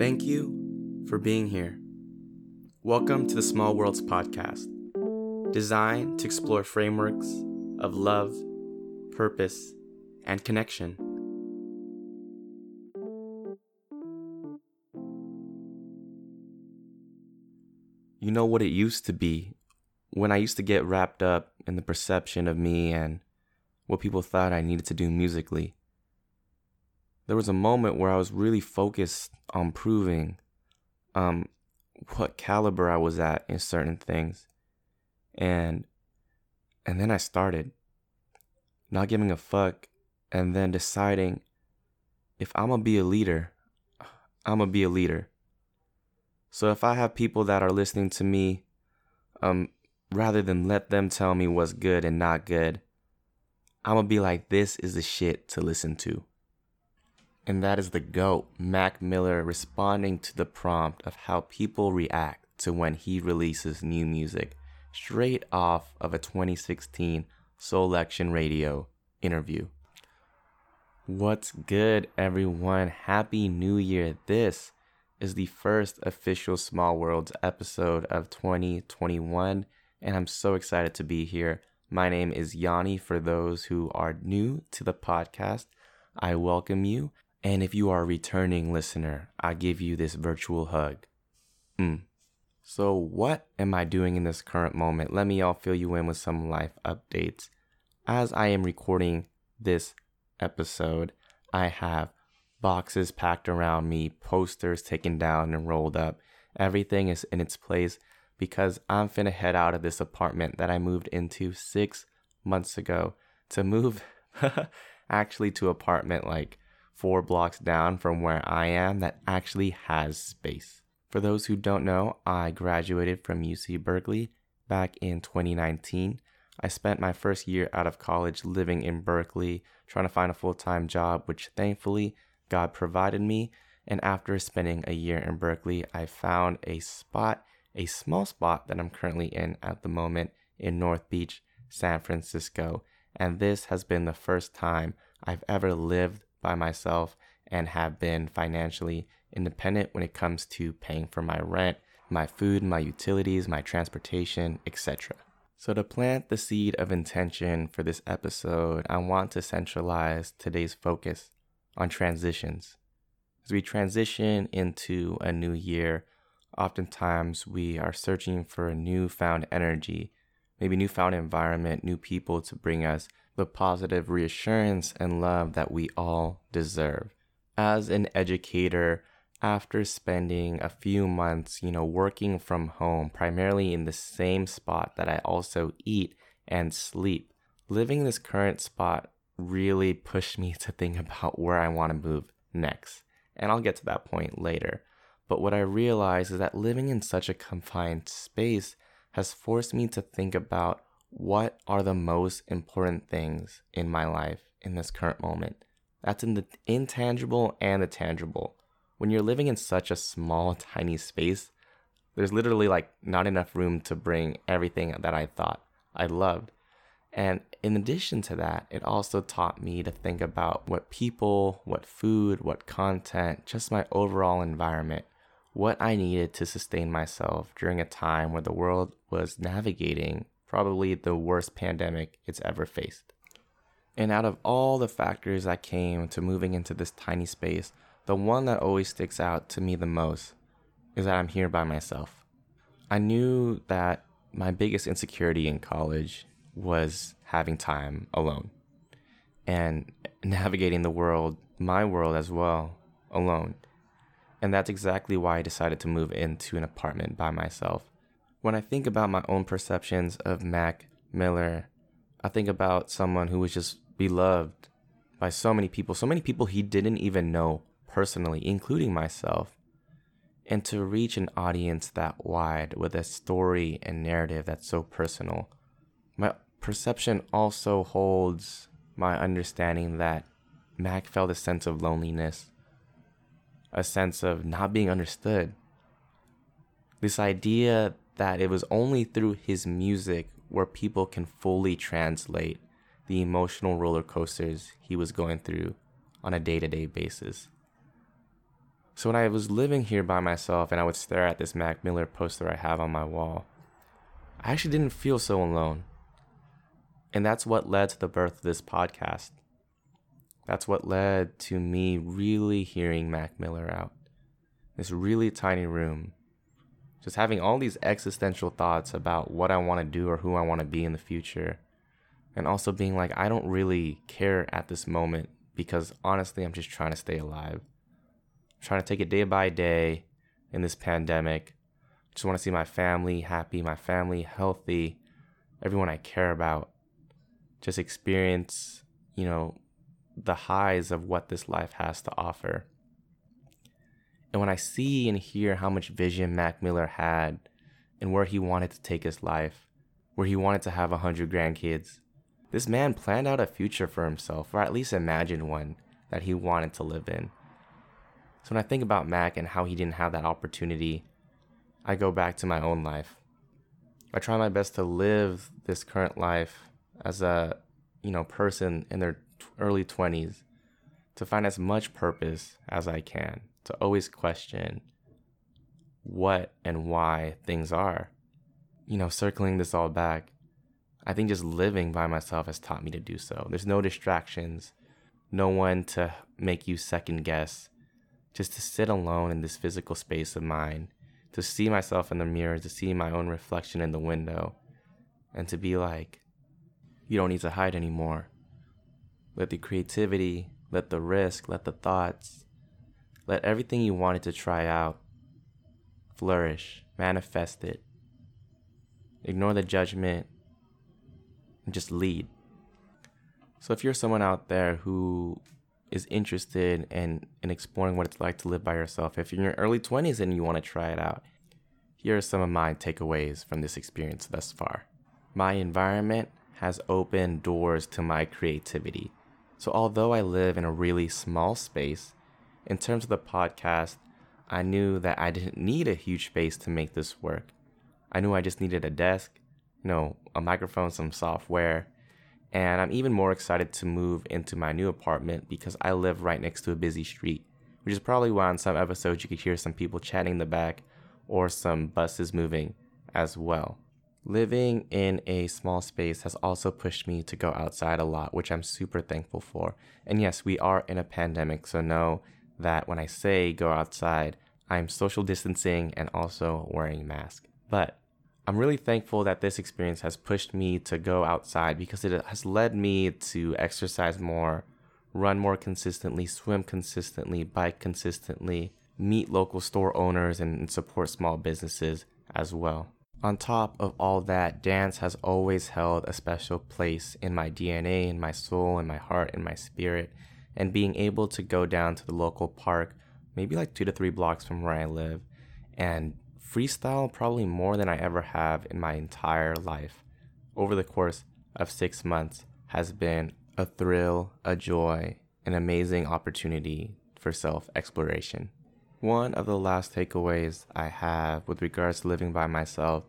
Thank you for being here. Welcome to the Small Worlds Podcast, designed to explore frameworks of love, purpose, and connection. You know what it used to be when I used to get wrapped up in the perception of me and what people thought I needed to do musically. There was a moment where I was really focused on proving what caliber I was at in certain things. And then I started not giving a fuck and then deciding if I'm gonna be a leader, I'm gonna be a leader. So if I have people that are listening to me, rather than let them tell me what's good and not good, I'm gonna be like, this is the shit to listen to. And that is the GOAT, Mac Miller, responding to the prompt of how people react to when he releases new music, straight off of a 2016 Soulection Radio interview. What's good, everyone? Happy New Year. This is the first official Small Worlds episode of 2021, and I'm so excited to be here. My name is Yanni. For those who are new to the podcast, I welcome you. And if you are a returning listener, I give you this virtual hug. So what am I doing in this current moment? Let me all fill you in with some life updates. As I am recording this episode, I have boxes packed around me, posters taken down and rolled up. Everything is in its place because I'm finna head out of this apartment that I moved into 6 months ago to move actually to apartment like 4 blocks down from where I am that actually has space. For those who don't know, I graduated from UC Berkeley back in 2019. I spent my first year out of college living in Berkeley, trying to find a full-time job, which thankfully God provided me. And after spending a year in Berkeley, I found a spot, a small spot that I'm currently in at the moment in North Beach, San Francisco. And this has been the first time I've ever lived by myself and have been financially independent when it comes to paying for my rent, my food, my utilities, my transportation, etc. So to plant the seed of intention for this episode, I want to centralize today's focus on transitions. As we transition into a new year, oftentimes we are searching for a newfound energy, maybe newfound environment, new people to bring us the positive reassurance and love that we all deserve. As an educator, after spending a few months, working from home, primarily in the same spot that I also eat and sleep, living in this current spot really pushed me to think about where I want to move next. And I'll get to that point later. But what I realized is that living in such a confined space has forced me to think about what are the most important things in my life in this current moment. That's in the intangible and the tangible. When you're living in such a small, tiny space, there's literally not enough room to bring everything that I thought I loved. And in addition to that, it also taught me to think about what people, what food, what content, just my overall environment, what I needed to sustain myself during a time where the world was navigating probably the worst pandemic it's ever faced. And out of all the factors that came to moving into this tiny space, the one that always sticks out to me the most is that I'm here by myself. I knew that my biggest insecurity in college was having time alone and navigating the world, my world as well, alone. And that's exactly why I decided to move into an apartment by myself. When I think about my own perceptions of Mac Miller, I think about someone who was just beloved by so many people he didn't even know personally, including myself. And to reach an audience that wide with a story and narrative that's so personal, my perception also holds my understanding that Mac felt a sense of loneliness, a sense of not being understood. This idea that it was only through his music where people can fully translate the emotional roller coasters he was going through on a day-to-day basis. So when I was living here by myself and I would stare at this Mac Miller poster I have on my wall, I actually didn't feel so alone. And that's what led to the birth of this podcast. That's what led to me really hearing Mac Miller out. This really tiny room, just having all these existential thoughts about what I want to do or who I want to be in the future. And also being like, I don't really care at this moment because honestly, I'm just trying to stay alive. I'm trying to take it day by day in this pandemic. I just want to see my family happy, my family healthy, everyone I care about. Just experience, the highs of what this life has to offer. And when I see and hear how much vision Mac Miller had and where he wanted to take his life, where he wanted to have 100 grandkids, this man planned out a future for himself, or at least imagined one that he wanted to live in. So when I think about Mac and how he didn't have that opportunity, I go back to my own life. I try my best to live this current life as a, person in their early 20s, to find as much purpose as I can, to always question what and why things are. Circling this all back, I think just living by myself has taught me to do so. There's no distractions, no one to make you second guess, just to sit alone in this physical space of mine, to see myself in the mirror, to see my own reflection in the window, and to be like, you don't need to hide anymore. Let the creativity, let the risk, let the thoughts, let everything you wanted to try out flourish, manifest it. Ignore the judgment and just lead. So if you're someone out there who is interested in exploring what it's like to live by yourself, if you're in your early 20s and you want to try it out, here are some of my takeaways from this experience thus far. My environment has opened doors to my creativity. So although I live in a really small space, in terms of the podcast, I knew that I didn't need a huge space to make this work. I knew I just needed a desk, a microphone, some software, and I'm even more excited to move into my new apartment because I live right next to a busy street, which is probably why on some episodes you could hear some people chatting in the back or some buses moving as well. Living in a small space has also pushed me to go outside a lot, which I'm super thankful for. And yes, we are in a pandemic, so know that when I say go outside, I'm social distancing and also wearing a mask. But I'm really thankful that this experience has pushed me to go outside because it has led me to exercise more, run more consistently, swim consistently, bike consistently, meet local store owners and support small businesses as well. On top of all that, dance has always held a special place in my DNA, in my soul, in my heart, in my spirit, and being able to go down to the local park, maybe like 2 to 3 blocks from where I live, and freestyle probably more than I ever have in my entire life over the course of 6 months has been a thrill, a joy, an amazing opportunity for self-exploration. One of the last takeaways I have with regards to living by myself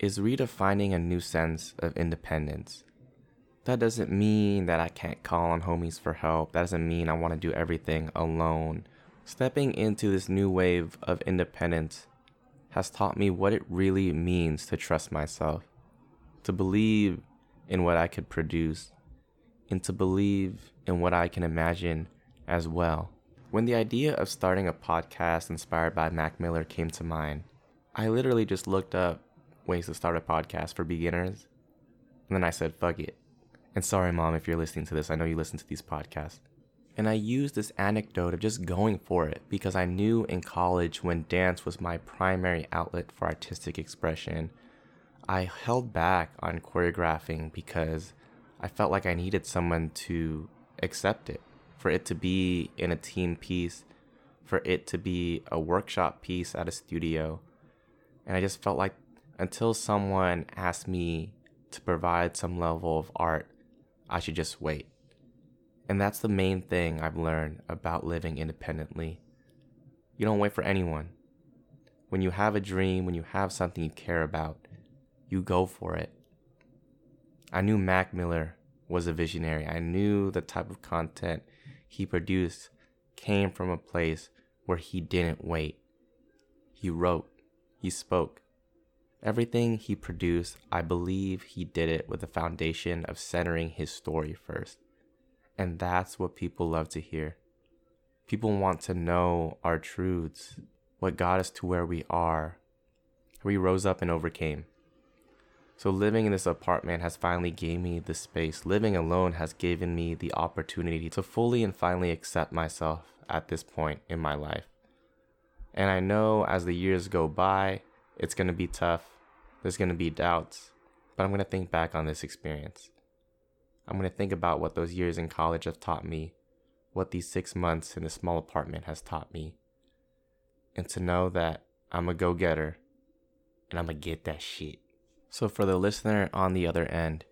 is redefining a new sense of independence. That doesn't mean that I can't call on homies for help. That doesn't mean I want to do everything alone. Stepping into this new wave of independence has taught me what it really means to trust myself, to believe in what I could produce, and to believe in what I can imagine as well. When the idea of starting a podcast inspired by Mac Miller came to mind, I literally just looked up ways to start a podcast for beginners, and then I said, fuck it. And sorry, Mom, if you're listening to this, I know you listen to these podcasts. And I used this anecdote of just going for it because I knew in college when dance was my primary outlet for artistic expression, I held back on choreographing because I felt like I needed someone to accept it, for it to be in a team piece, for it to be a workshop piece at a studio. And I just felt like until someone asked me to provide some level of art, I should just wait. And that's the main thing I've learned about living independently. You don't wait for anyone. When you have a dream, when you have something you care about, you go for it. I knew Mac Miller was a visionary. I knew the type of content he produced came from a place where he didn't wait. He wrote, he spoke. Everything he produced, I believe he did it with the foundation of centering his story first. And that's what people love to hear. People want to know our truths, what got us to where we are. We rose up and overcame. So living in this apartment has finally given me the space. Living alone has given me the opportunity to fully and finally accept myself at this point in my life. And I know as the years go by, it's going to be tough. There's going to be doubts, but I'm going to think back on this experience. I'm going to think about what those years in college have taught me, what these 6 months in this small apartment has taught me, and to know that I'm a go-getter, and I'm going to get that shit. So for the listener on the other end,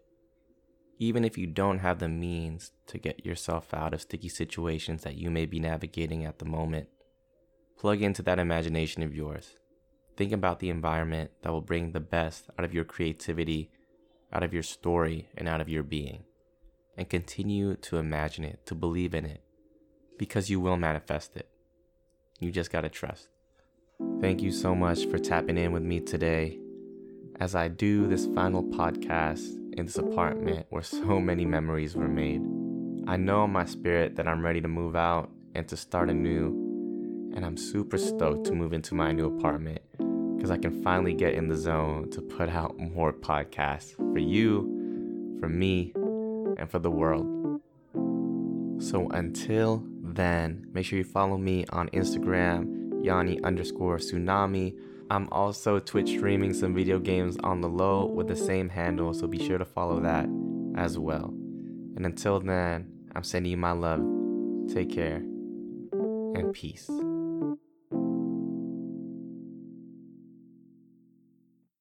even if you don't have the means to get yourself out of sticky situations that you may be navigating at the moment, plug into that imagination of yours. Think about the environment that will bring the best out of your creativity, out of your story, and out of your being. And continue to imagine it, to believe in it, because you will manifest it. You just gotta trust. Thank you so much for tapping in with me today as I do this final podcast in this apartment where so many memories were made. I know in my spirit that I'm ready to move out and to start anew, and I'm super stoked to move into my new apartment because I can finally get in the zone to put out more podcasts for you, for me, and for the world. So until then, make sure you follow me on Instagram, Yanni_Tsunami. I'm also Twitch streaming some video games on the low with the same handle, so be sure to follow that as well. And until then, I'm sending you my love. Take care and peace.